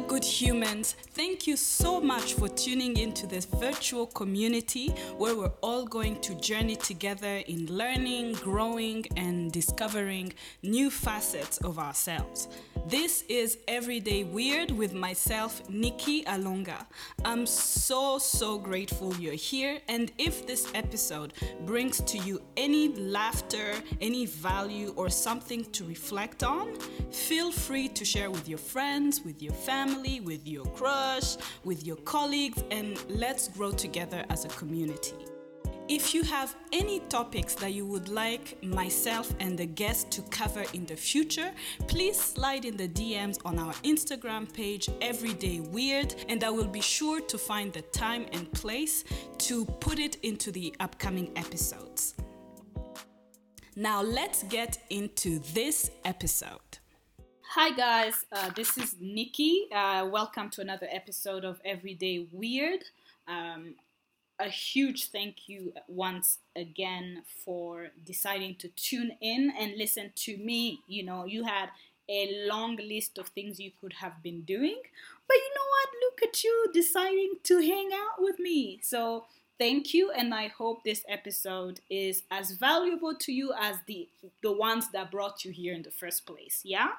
good humans. Thank you so much for tuning into this virtual community where we're all going to journey together in learning, growing, and discovering new facets of ourselves. This is Everyday Weird with myself, Nikki Alonga. I'm so grateful you're here. And if this episode brings to you any laughter, any value, or something to reflect on, feel free to share with your friends, with your family, with your crush, with your colleagues, and let's grow together as a community. If you have any topics that you would like myself and the guests to cover in the future, please slide in the DMs on our Instagram page, Everyday Weird, and I will be sure to find the time and place to put it into the upcoming episodes. Now let's get into this episode. Hi guys, this is Nikki. Welcome to another episode of Everyday Weird. A huge thank you once again for deciding to tune in and listen to me. You know, you had a long list of things you could have been doing, but you know what? Look at you deciding to hang out with me. So thank you, and I hope this episode is as valuable to you as the ones that brought you here in the first place, yeah?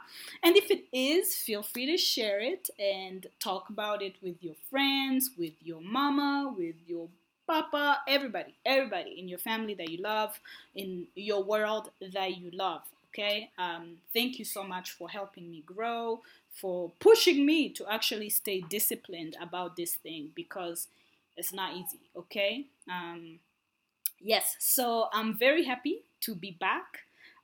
And if it is, feel free to share it and talk about it with your friends, with your mama, with your papa, everybody in your family that you love, in your world that you love, okay? Thank you so much for helping me grow, for pushing me to actually stay disciplined about this thing, because it's not easy, okay? Yes, so I'm very happy to be back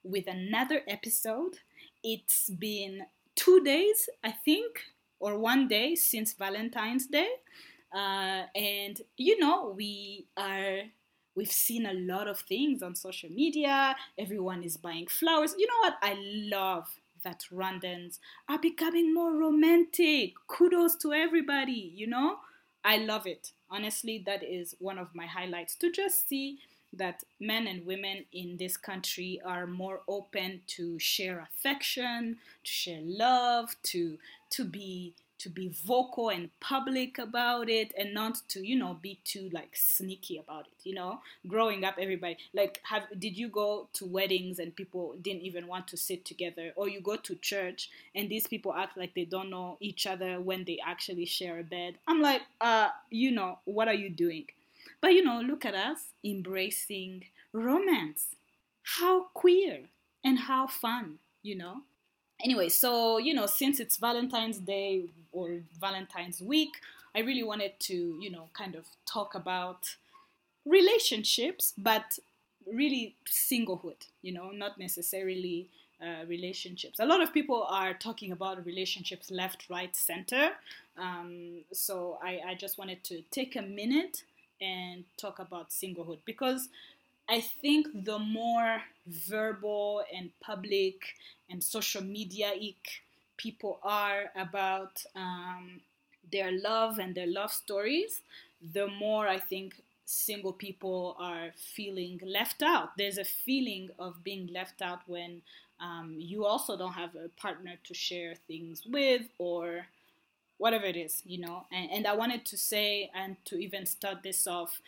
with another episode. It's been 2 days, I think, or 1 day since Valentine's Day. And you know, we've seen a lot of things on social media. Everyone is buying flowers. You know what? I love that rundans are becoming more romantic. Kudos to everybody, you know? I love it. Honestly, that is one of my highlights, to just see that men and women in this country are more open to share affection, to share love, to be vocal and public about it, and not to, you know, be too like sneaky about it. You know, growing up, everybody like, did you go to weddings and people didn't even want to sit together, or you go to church and these people act like they don't know each other when they actually share a bed? I'm like, you know, what are you doing? But you know, look at us embracing romance. How queer and how fun, you know. Anyway, so, you know, since it's Valentine's Day or Valentine's week, I really wanted to, you know, kind of talk about relationships, but really singlehood, you know, not necessarily relationships. A lot of people are talking about relationships left, right, center. So I just wanted to take a minute and talk about singlehood, because I think the more verbal and public and social media-ic people are about their love and their love stories, the more I think single people are feeling left out. There's a feeling of being left out when you also don't have a partner to share things with, or whatever it is, you know. And I wanted to say, and to even start this off,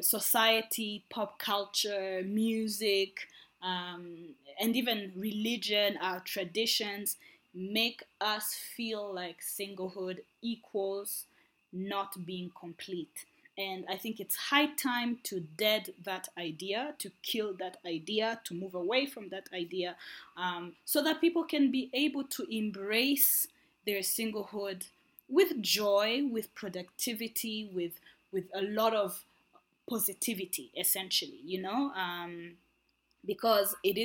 society, pop culture, music, and even religion, our traditions, make us feel like singlehood equals not being complete. And I think it's high time to dead that idea, to kill that idea, to move away from that idea, so that people can be able to embrace their singlehood with joy, with productivity, with a lot of positivity, essentially, you know, because it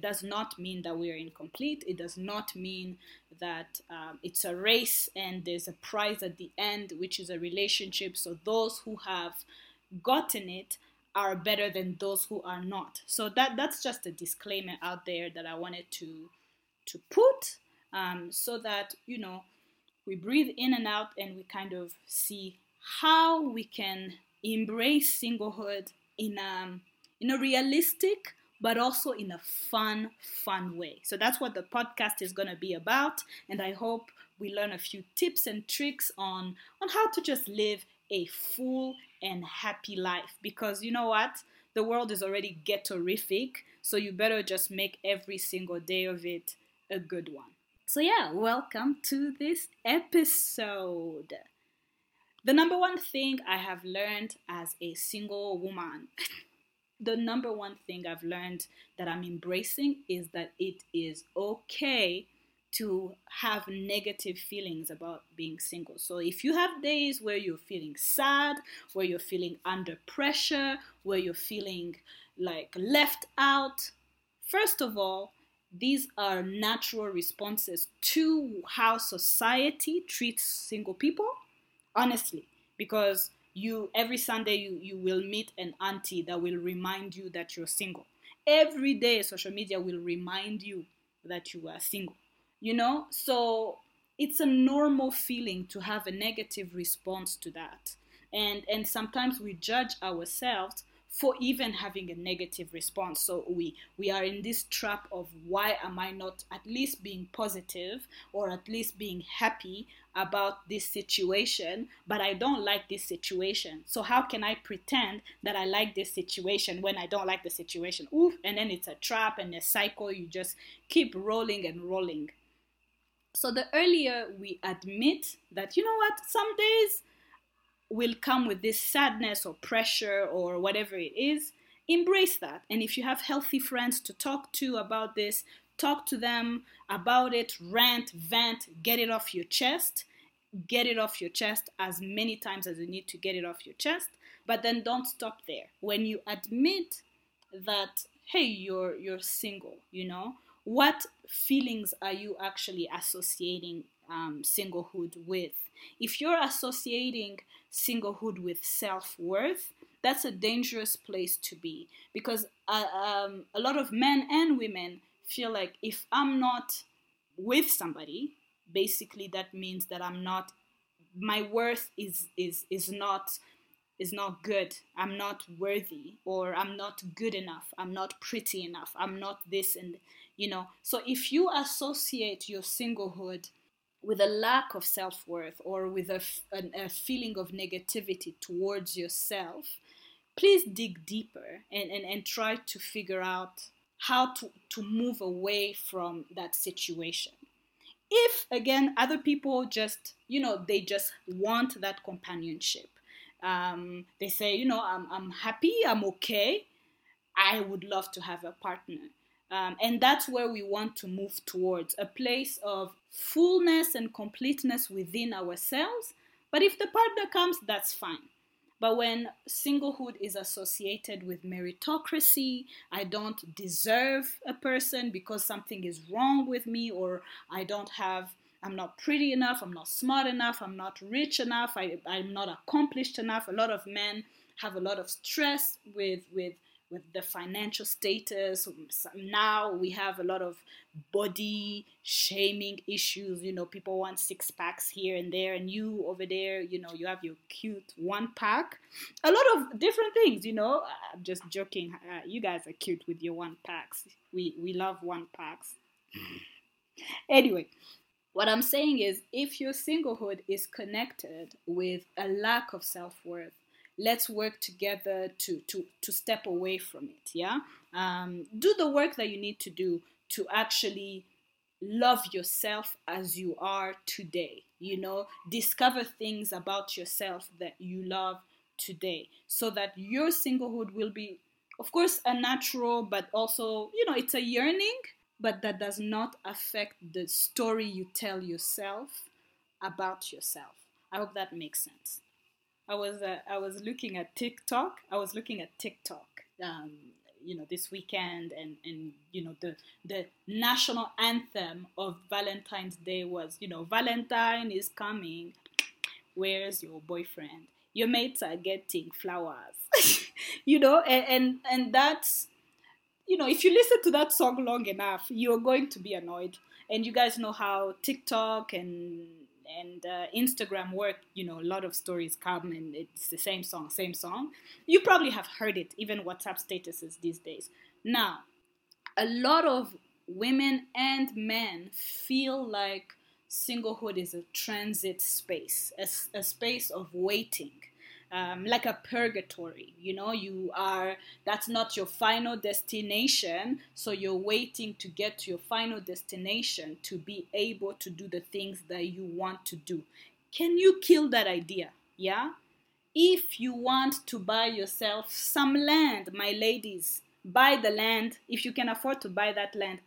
does not mean that we are incomplete. It does not mean that it's a race and there's a prize at the end, which is a relationship. So those who have gotten it are better than those who are not. So that's just a disclaimer out there that I wanted to put, so that, you know, we breathe in and out and we kind of see how we can embrace singlehood in a realistic but also in a fun way. So that's what the podcast is going to be about, and I hope we learn a few tips and tricks on how to just live a full and happy life, because you know what, the world is already ghetto-rific, so you better just make every single day of it a good one. So yeah, welcome to this episode. The number one thing I have learned as a single woman, the number one thing I've learned that I'm embracing is that it is okay to have negative feelings about being single. So if you have days where you're feeling sad, where you're feeling under pressure, where you're feeling like left out, first of all, these are natural responses to how society treats single people, honestly, because every Sunday you will meet an auntie that will remind you that you're single. Every day social media will remind you that you are single. You know, so it's a normal feeling to have a negative response to that. And sometimes we judge ourselves for even having a negative response. So we are in this trap of, why am I not at least being positive or at least being happy about this situation? But I don't like this situation. So how can I pretend that I like this situation when I don't like the situation? Oof, and then it's a trap and a cycle. You just keep rolling and rolling. So the earlier we admit that, you know what, some days will come with this sadness or pressure or whatever it is, embrace that. And if you have healthy friends to talk to about this, talk to them about it, rant, vent, get it off your chest. Get it off your chest as many times as you need to get it off your chest. But then don't stop there. When you admit that, hey, you're single, you know, what feelings are you actually associating singlehood with? If you're associating singlehood with self-worth, that's a dangerous place to be, because a lot of men and women feel like, if I'm not with somebody, basically that means that I'm not, my worth is not good, I'm not worthy, or I'm not good enough, I'm not pretty enough, I'm not this, and you know. So if you associate your singlehood with a lack of self-worth or with a feeling of negativity towards yourself, please dig deeper and try to figure out how to move away from that situation. If, again, other people just, you know, they just want that companionship. They say, you know, I'm happy, I'm okay, I would love to have a partner. And that's where we want to move towards, a place of fullness and completeness within ourselves. But if the partner comes, that's fine. But when singlehood is associated with meritocracy, I don't deserve a person because something is wrong with me, or I'm not pretty enough, I'm not smart enough, I'm not rich enough, I'm not accomplished enough. A lot of men have a lot of stress with the financial status. Now we have a lot of body shaming issues. You know, people want 6-packs here and there, and you over there, you know, you have your cute 1-pack. A lot of different things, you know. I'm just joking. You guys are cute with your 1-packs. We love 1-packs. Anyway, what I'm saying is, if your singlehood is connected with a lack of self-worth, let's work together to step away from it, yeah? Do the work that you need to do to actually love yourself as you are today, you know? Discover things about yourself that you love today, so that your singlehood will be, of course, a natural, but also, you know, it's a yearning, but that does not affect the story you tell yourself about yourself. I hope that makes sense. I was looking at TikTok. you know, this weekend, and you know, the national anthem of Valentine's Day was, you know, Valentine is coming, where's your boyfriend? Your mates are getting flowers, you know, and that's, you know, if you listen to that song long enough, you're going to be annoyed. And you guys know how TikTok and Instagram work, you know, a lot of stories come and it's the same song. You probably have heard it, even WhatsApp statuses these days. Now, a lot of women and men feel like singlehood is a transit space, a space of waiting, like a purgatory. You know, that's not your final destination, so you're waiting to get to your final destination to be able to do the things that you want to do. Can you kill that idea? Yeah? If you want to buy yourself some land, my ladies, buy the land. If you can afford to buy that land,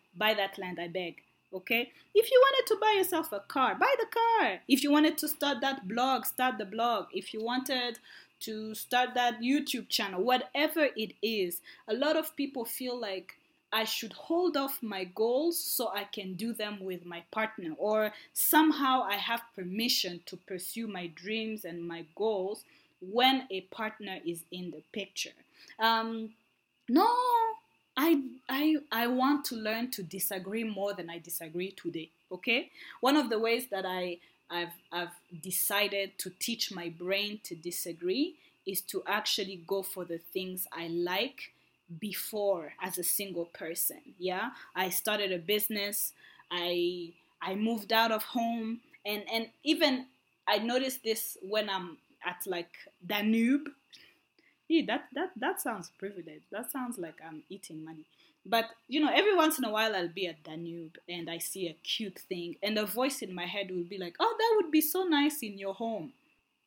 I beg. Okay? If you wanted to buy yourself a car, buy the car. If you wanted to start that blog, start the blog. If you wanted to start that YouTube channel, whatever it is, a lot of people feel like I should hold off my goals so I can do them with my partner, or somehow I have permission to pursue my dreams and my goals when a partner is in the picture. No. I want to learn to disagree more than I disagree today, okay? One of the ways that I've decided to teach my brain to disagree is to actually go for the things I like before as a single person, yeah? I started a business, I moved out of home, and even I noticed this when I'm at like Danube. That sounds privileged. That sounds like I'm eating money. But, you know, every once in a while I'll be at Danube and I see a cute thing and a voice in my head will be like, oh, that would be so nice in your home.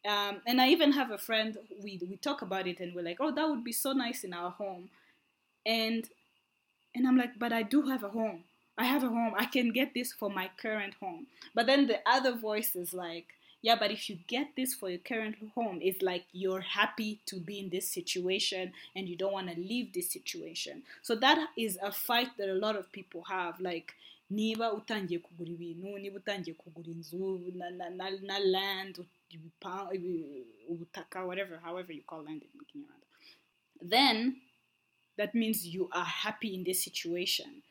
And I even have a friend, we talk about it and we're like, oh, that would be so nice in our home. And I'm like, but I do have a home. I have a home. I can get this for my current home. But then the other voice is like, yeah, but if you get this for your current home, it's like you're happy to be in this situation and you don't want to leave this situation. So that is a fight that a lot of people have. Like, niba utangiye kugura ibintu, niba utangiye kugura inzu, na land, ubutaka, whatever, however you call land in Rwanda. Then that means you are happy in this situation.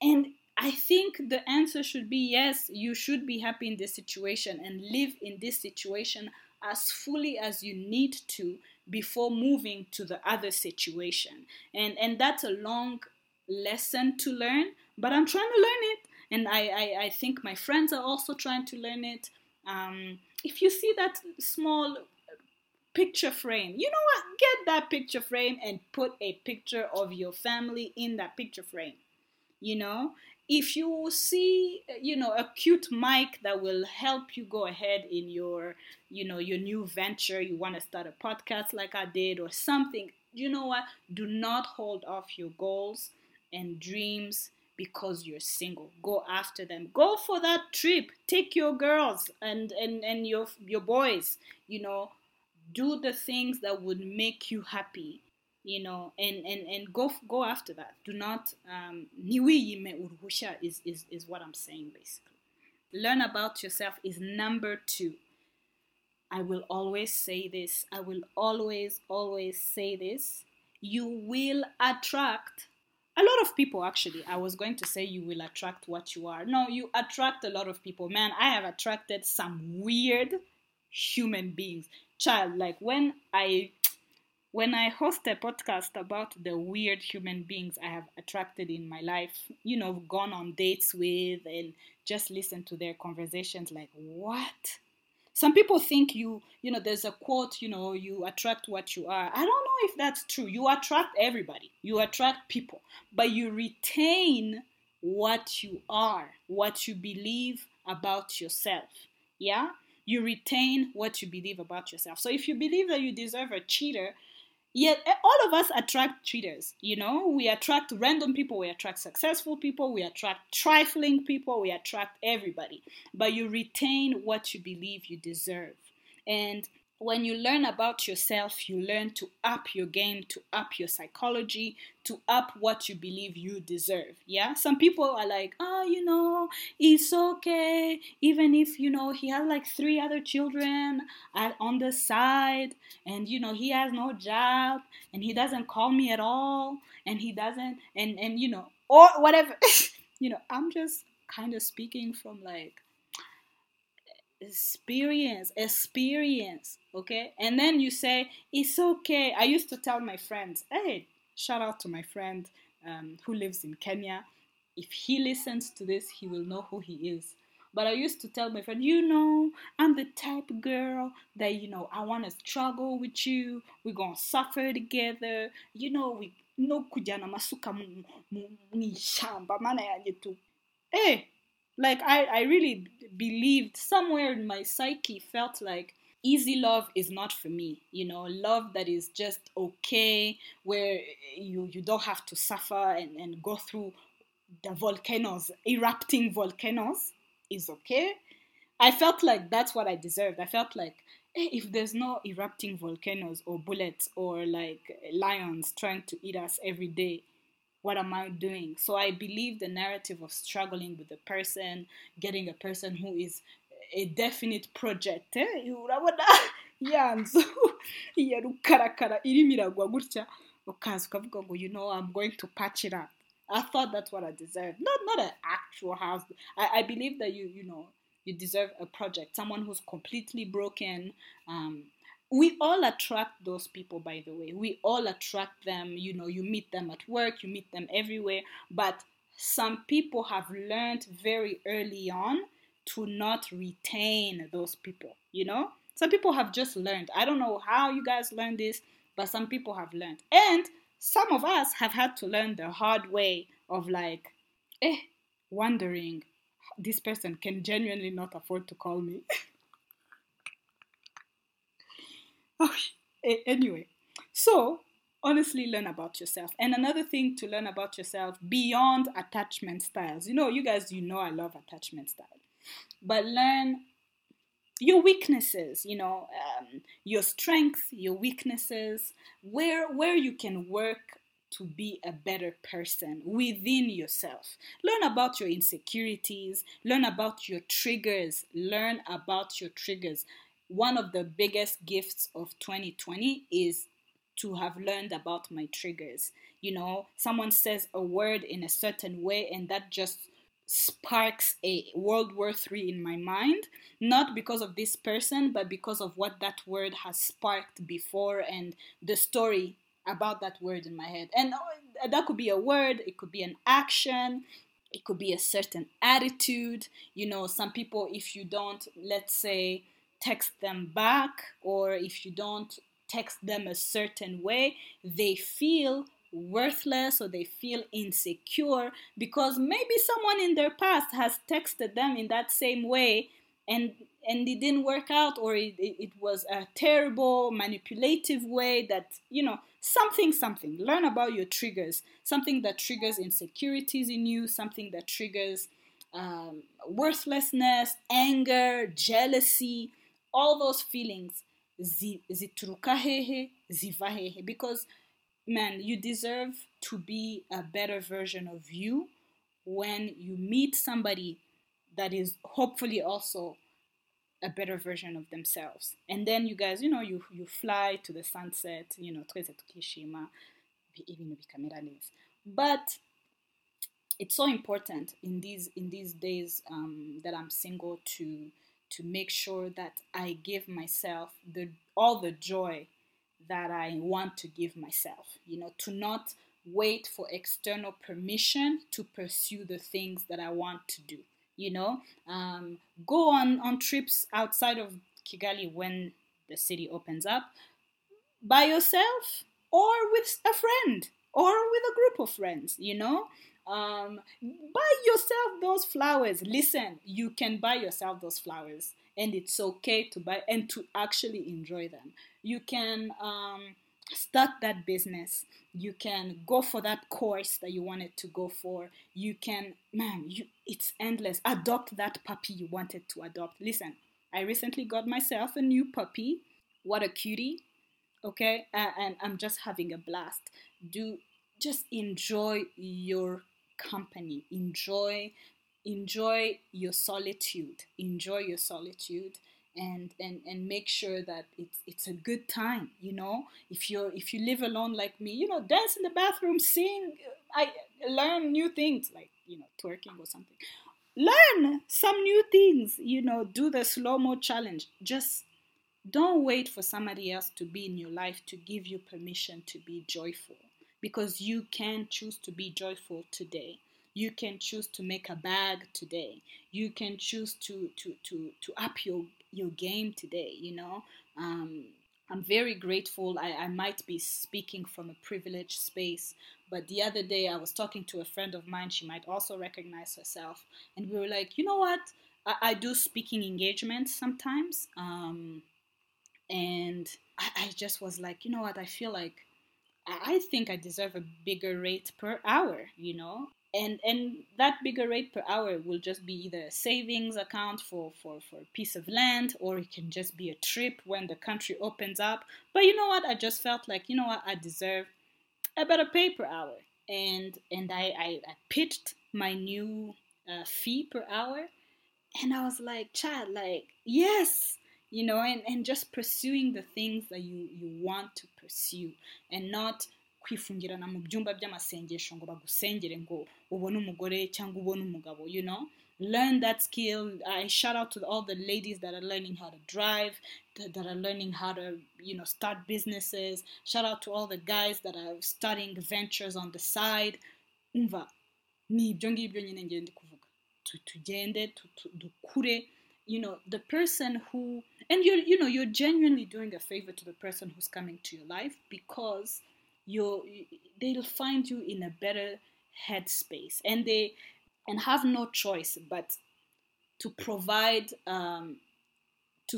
And I think the answer should be yes, you should be happy in this situation and live in this situation as fully as you need to before moving to the other situation. And that's a long lesson to learn, but I'm trying to learn it. And I think my friends are also trying to learn it. If you see that small picture frame, you know what? Get that picture frame and put a picture of your family in that picture frame, you know? If you see, you know, a cute mic that will help you go ahead in your, you know, your new venture, you want to start a podcast like I did or something, you know what? Do not hold off your goals and dreams because you're single. Go after them. Go for that trip. Take your girls and your boys, you know, do the things that would make you happy. You know, and go after that. Do not niwiyime uruhusha is what I'm saying basically. Learn about yourself is number 2. I will always say this. I will always say this. You will attract a lot of people, actually. I was going to say you will attract what you are. No, you attract a lot of people. Man, I have attracted some weird human beings. Child, like when I host a podcast about the weird human beings I have attracted in my life, you know, gone on dates with and just listen to their conversations like, what? Some people think you know, there's a quote, you know, you attract what you are. I don't know if that's true. You attract everybody. You attract people. But you retain what you are, what you believe about yourself. Yeah? You retain what you believe about yourself. So if you believe that you deserve a cheater, yet all of us attract cheaters, you know? We attract random people, we attract successful people, we attract trifling people, we attract everybody. But you retain what you believe you deserve. And When you learn about yourself, you learn to up your game, to up your psychology, to up what you believe you deserve. Yeah. Some people are like, oh, you know, it's okay. Even if, you know, he has like 3 other children on the side and, you know, he has no job and he doesn't call me at all and he doesn't, and you know, or whatever, you know, I'm just kind of speaking from like, experience, okay? And then you say, it's okay. I used to tell my friends, hey, shout out to my friend who lives in Kenya. If he listens to this, he will know who he is. But I used to tell my friend, you know, I'm the type of girl that, you know, I want to struggle with you. We're going to suffer together. You know, we no kujana masuka mnishamba mana ya yetu. Hey, like I really believed somewhere in my psyche felt like easy love is not for me, you know, love that is just okay, where you don't have to suffer and go through the erupting volcanoes is okay. I felt like that's what I deserved. I felt like if there's no erupting volcanoes or bullets or like lions trying to eat us every day, what am I doing? So I believe the narrative of struggling with a person, getting a person who is a definite project. You know, I'm going to patch it up. I thought that's what I deserved. Not an actual house. I believe that you know, you deserve a project. Someone who's completely broken. We all attract those people, by the way. We all attract them. You know, you meet them at work, you meet them everywhere. But some people have learned very early on to not retain those people, you know? Some people have just learned. I don't know how you guys learned this, but some people have learned. And some of us have had to learn the hard way of like, wondering, this person can genuinely not afford to call me. Anyway, so honestly, learn about yourself. And another thing to learn about yourself beyond attachment styles. You know, you guys, you know, I love attachment style, but learn your weaknesses, you know, your strengths, your weaknesses, where you can work to be a better person within yourself. Learn about your insecurities, learn about your triggers, One of the biggest gifts of 2020 is to have learned about my triggers. You know, someone says a word in a certain way and that just sparks a World War III in my mind, not because of this person, but because of what that word has sparked before and the story about that word in my head. And that could be a word, it could be an action, it could be a certain attitude. You know, some people, if you don't, let's say, text them back, or if you don't text them a certain way, they feel worthless or they feel insecure because maybe someone in their past has texted them in that same way and it didn't work out, or it was a terrible manipulative way that, you know, something. Learn about your triggers, something that triggers insecurities in you, something that triggers worthlessness, anger, jealousy. All those feelings, ziturukahehe, zivahehe, because, man, you deserve to be a better version of you when you meet somebody that is hopefully also a better version of themselves. And then you guys, you know, you fly to the sunset, you know, but it's so important in these days that I'm single to make sure that I give myself all the joy that I want to give myself, you know, to not wait for external permission to pursue the things that I want to do, you know, go on trips outside of Kigali when the city opens up by yourself or with a friend or with a group of friends, you know. Buy yourself those flowers. Listen, you can buy yourself those flowers, and it's okay to buy and to actually enjoy them. You can start that business. You can go for that course that you wanted to go for. You can, it's endless. Adopt that puppy you wanted to adopt. Listen, I recently got myself a new puppy. what a cutie, okay? And I'm just having a blast. Just enjoy your company. Enjoy your solitude. And make sure that it's a good time, you know. If you live alone like me, you know, dance in the bathroom, sing. Learn new things, like, you know, twerking or something. Learn some new things, you know. Do the slow-mo challenge. Just don't wait for somebody else to be in your life to give you permission to be joyful, because you can choose to be joyful today. You can choose to make a bag today. You can choose to up your game today, you know. I'm very grateful. I might be speaking from a privileged space, but the other day I was talking to a friend of mine. She might also recognize herself. And we were like, you know what? I do speaking engagements sometimes. And I just was like, you know what? I feel like I think I deserve a bigger rate per hour, you know. And that bigger rate per hour will just be either a savings account for a piece of land, or it can just be a trip when the country opens up. But you know what? I just felt like, you know what? I deserve a better pay per hour. And I pitched my new fee per hour. And I was like, child, like, yes, you know, and just pursuing the things that you want to pursue, and not kwifungirana mu byumba by'amasengesho ngo bagusengere ngo ubone umugore cyangwa ubone umugabo, you know. Learn that skill. I shout out to all the ladies that are learning how to drive, that are learning how to, you know, start businesses. Shout out to all the guys that are starting ventures on the side. Umva ni ibyo ngibyo nyine ngende kuvuga, tugende dukure. You know, the person who, and you're genuinely doing a favor to the person who's coming to your life, because they'll find you in a better headspace, and they have no choice but to provide, to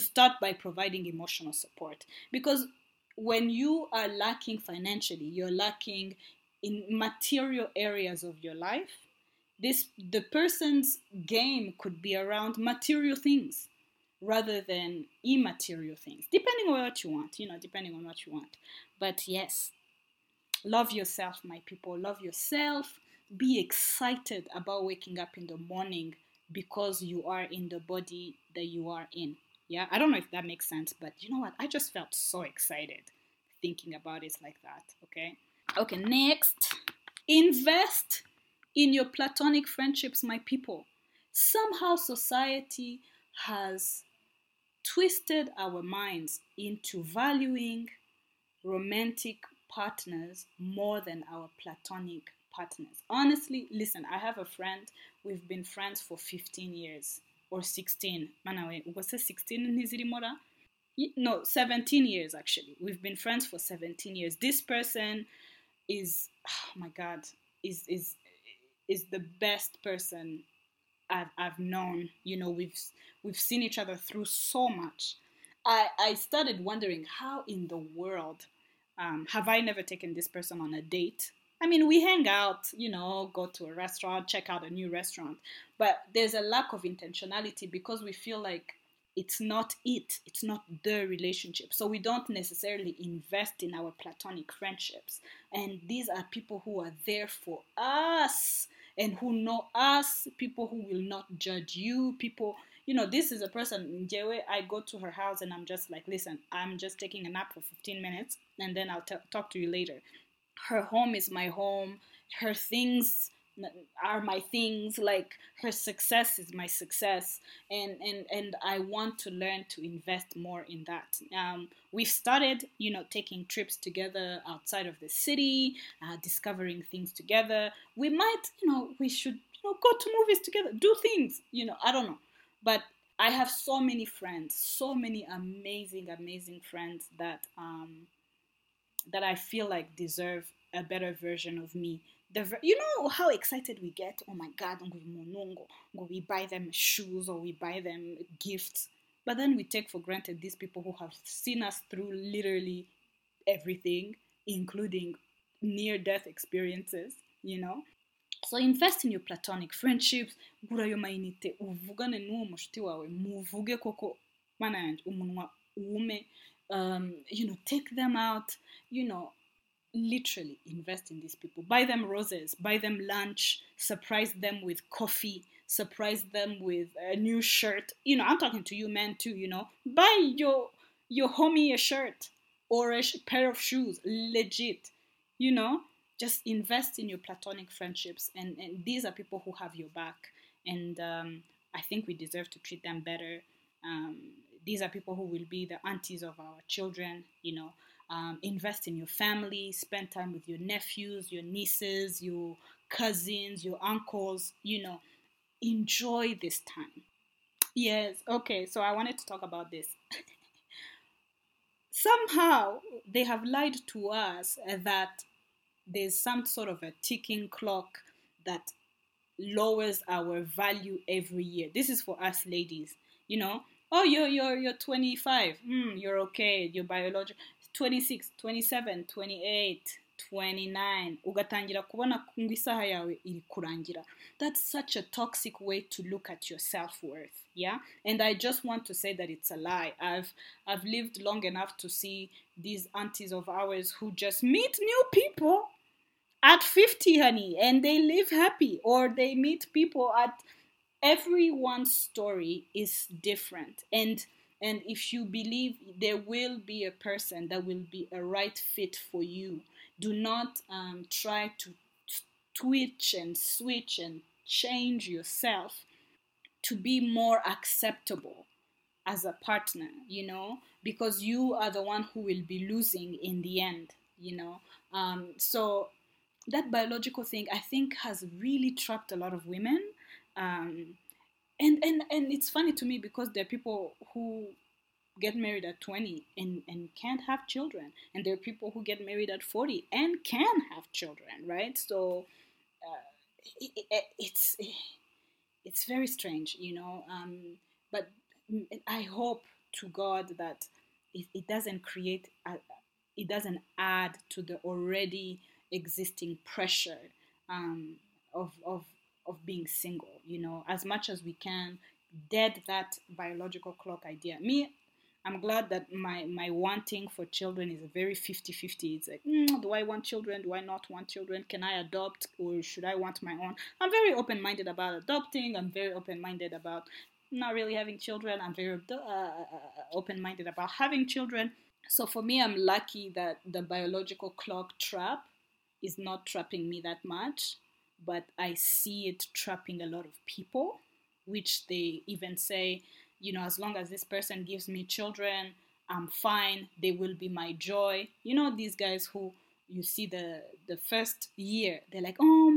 start by providing emotional support. Because when you are lacking financially, you're lacking in material areas of your life. The person's game could be around material things rather than immaterial things, depending on what you want. But yes, love yourself, my people. Love yourself. Be excited about waking up in the morning, because you are in the body that you are in. Yeah, I don't know if that makes sense, but you know what? I just felt so excited thinking about it like that, okay? Okay, next. Invest in your platonic friendships, my people. Somehow society has twisted our minds into valuing romantic partners more than our platonic partners. Honestly, listen, I have a friend. We've been friends for 15 years or 16. Manawe, was it 16 in Nizirimora? No, 17 years actually. We've been friends for 17 years. This person is, oh my God, is the best person I've known. You know, we've seen each other through so much. I started wondering, how in the world have I never taken this person on a date? I mean, we hang out, you know, go to a restaurant, check out a new restaurant. But there's a lack of intentionality, because we feel like it's not the relationship. So we don't necessarily invest in our platonic friendships. And these are people who are there for us and who know us, people who will not judge you, people... You know, this is a person, Njewe, I go to her house and I'm just like, listen, I'm just taking a nap for 15 minutes and then I'll talk to you later. Her home is my home. Her things are my things. Like, her success is my success. And I want to learn to invest more in that. We've started, you know, taking trips together outside of the city, discovering things together. We might, you know, we should, you know, go to movies together, do things, you know, I don't know. But I have so many friends, so many amazing, amazing friends that that I feel like deserve a better version of me. You know how excited we get? Oh my God, we buy them shoes or we buy them gifts. But then we take for granted these people who have seen us through literally everything, including near-death experiences, you know? So invest in your platonic friendships. Gurayo mainite uvugane n'uwo mushuti wawe muvuge koko, mana yanjye umunwa uwume take them out, literally invest in these people. Buy them roses, buy them lunch, surprise them with coffee, surprise them with a new shirt. I'm talking to you men too, buy your homie a shirt or a pair of shoes, legit, just invest in your platonic friendships. And these are people who have your back. And I think we deserve to treat them better. These are people who will be the aunties of our children, invest in your family, spend time with your nephews, your nieces, your cousins, your uncles, enjoy this time. Yes, okay, so I wanted to talk about this. Somehow, they have lied to us that there's some sort of a ticking clock that lowers our value every year. This is for us ladies, Oh, you're 25. You're okay. You're biological. 26, 27, 28, 29. Ugatangira kubona kungisaha yawe iri kurangira. That's such a toxic way to look at your self-worth, yeah? And I just want to say that it's a lie. I've lived long enough to see these aunties of ours who just meet new people at 50, honey, and they live happy, or they meet people at... Everyone's story is different, and if you believe there will be a person that will be a right fit for you, do not try to twitch and switch and change yourself to be more acceptable as a partner, because you are the one who will be losing in the end, so that biological thing, I think, has really trapped a lot of women. And it's funny to me because there are people who get married at 20 and can't have children. And there are people who get married at 40 and can have children, right? So it's very strange, But I hope to God that it doesn't add to the already existing pressure of being single, as much as we can, dead that biological clock idea. Me, I'm glad that my wanting for children is a very 50-50. It's like, do I want children? Do I not want children? Can I adopt or should I want my own? I'm very open-minded about adopting. I'm very open-minded about not really having children. I'm very open-minded about having children. So for me, I'm lucky that the biological clock trap is not trapping me that much. But I see it trapping a lot of people, which they even say, as long as this person gives me children, I'm fine. They will be my joy. These guys who you see the first year, they're like, oh,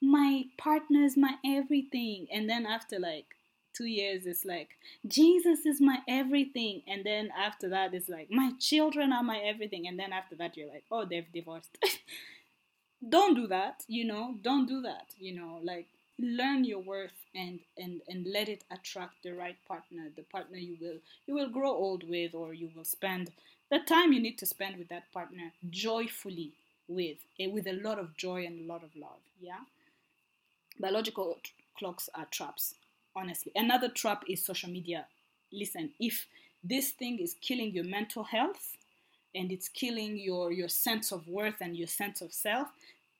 my partner's my everything. And then after like 2 years, it's like, Jesus is my everything. And then after that, it's like, my children are my everything. And then after that, you're like, oh, they've divorced. Don't do that, don't do that, learn your worth and let it attract the right partner, the partner you will grow old with, or you will spend the time you need to spend with that partner joyfully with a lot of joy and a lot of love, yeah? Biological clocks are traps, honestly. Another trap is social media. Listen, if this thing is killing your mental health, and it's killing your sense of worth and your sense of self,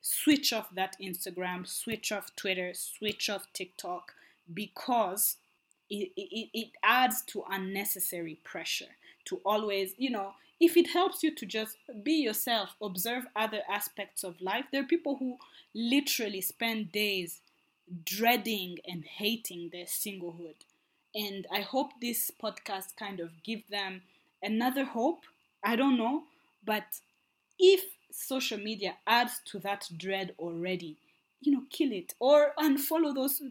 switch off that Instagram, switch off Twitter, switch off TikTok, because it adds to unnecessary pressure to always, if it helps you to just be yourself, observe other aspects of life. There are people who literally spend days dreading and hating their singlehood. And I hope this podcast kind of gives them another hope. I don't know, but if social media adds to that dread already, kill it, or unfollow those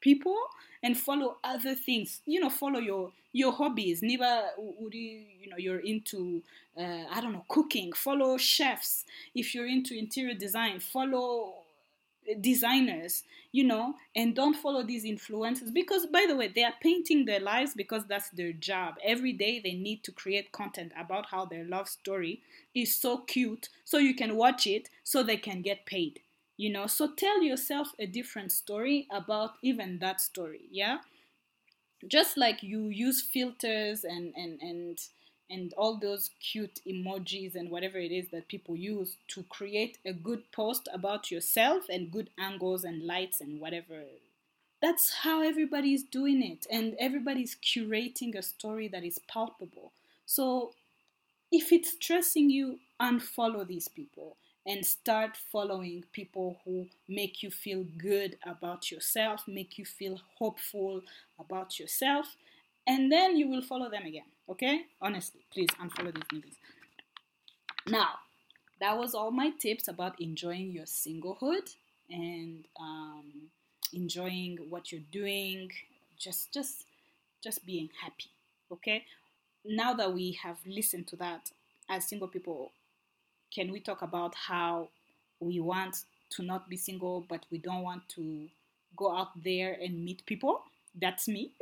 people and follow other things. Follow your hobbies. Niba, you're into, cooking. Follow chefs. If you're into interior design, follow designers, and don't follow these influencers, because, by the way, they are painting their lives because that's their job. Every day they need to create content about how their love story is so cute, so you can watch it, so they can get paid, so tell yourself a different story about even that story, yeah? Just like you use filters and and all those cute emojis and whatever it is that people use to create a good post about yourself and good angles and lights and whatever. That's how everybody is doing it, and everybody's curating a story that is palpable. So if it's stressing you, unfollow these people and start following people who make you feel good about yourself, make you feel hopeful about yourself, and then you will follow them again, okay? Honestly, please unfollow these niggas. Now, that was all my tips about enjoying your singlehood and enjoying what you're doing, just being happy, okay? Now that we have listened to that, as single people, can we talk about how we want to not be single, but we don't want to go out there and meet people? That's me.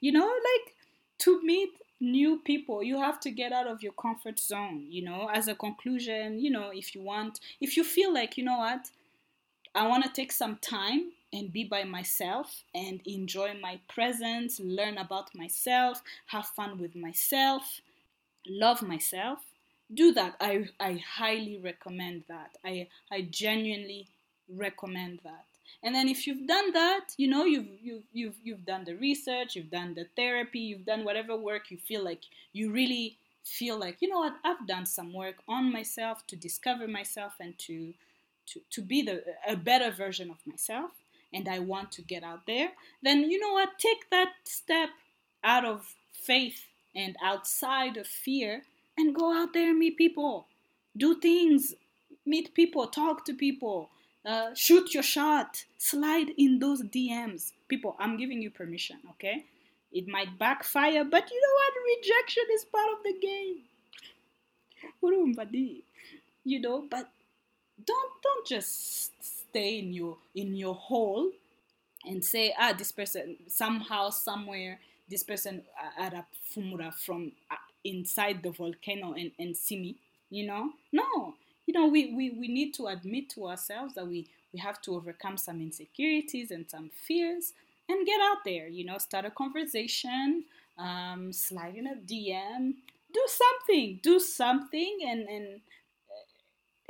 You know, like, to meet new people, you have to get out of your comfort zone, you know. As a conclusion, you know, if you feel like, you know what, I want to take some time and be by myself and enjoy my presence, learn about myself, have fun with myself, love myself, do that. I highly recommend that. I genuinely recommend that. And then if you've done that, you know, you've done the research, you've done the therapy, you've done whatever work you really feel like, you know what, I've done some work on myself to discover myself and to be a better version of myself, and I want to get out there, then you know what, take that step out of faith and outside of fear and go out there and meet people. Do things, meet people, talk to people, shoot your shot, slide in those DMs. People, I'm giving you permission, okay? It might backfire, but you know what, rejection is part of the game. You know, but don't just stay in your hole and say, this person somehow, somewhere, this person arafumura from inside the volcano and see me, you know? No, you know, we need to admit to ourselves that we have to overcome some insecurities and some fears and get out there, you know, start a conversation, slide in a DM, do something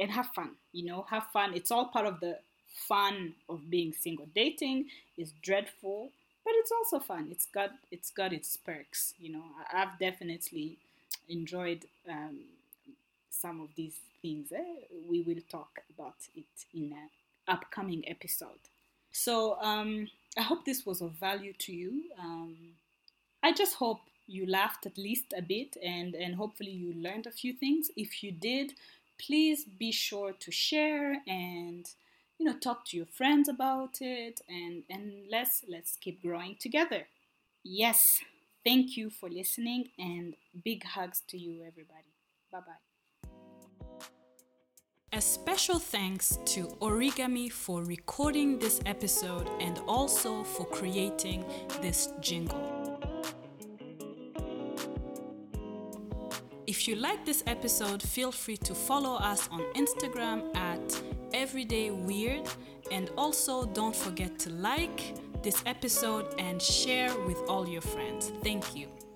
and have fun, you know, have fun. It's all part of the fun of being single. Dating is dreadful, but it's also fun. It's got its perks, you know. I've definitely enjoyed some of these things. We will talk about it in an upcoming episode. So I hope this was of value to you. I just hope you laughed at least a bit, and hopefully you learned a few things. If you did, please be sure to share and, you know, talk to your friends about it, and let's keep growing together. Yes, thank you for listening, and big hugs to you, everybody. Bye-bye. A special thanks to Origami for recording this episode and also for creating this jingle. If you like this episode, feel free to follow us on Instagram at Everyday Weird, and also don't forget to like this episode and share with all your friends. Thank you.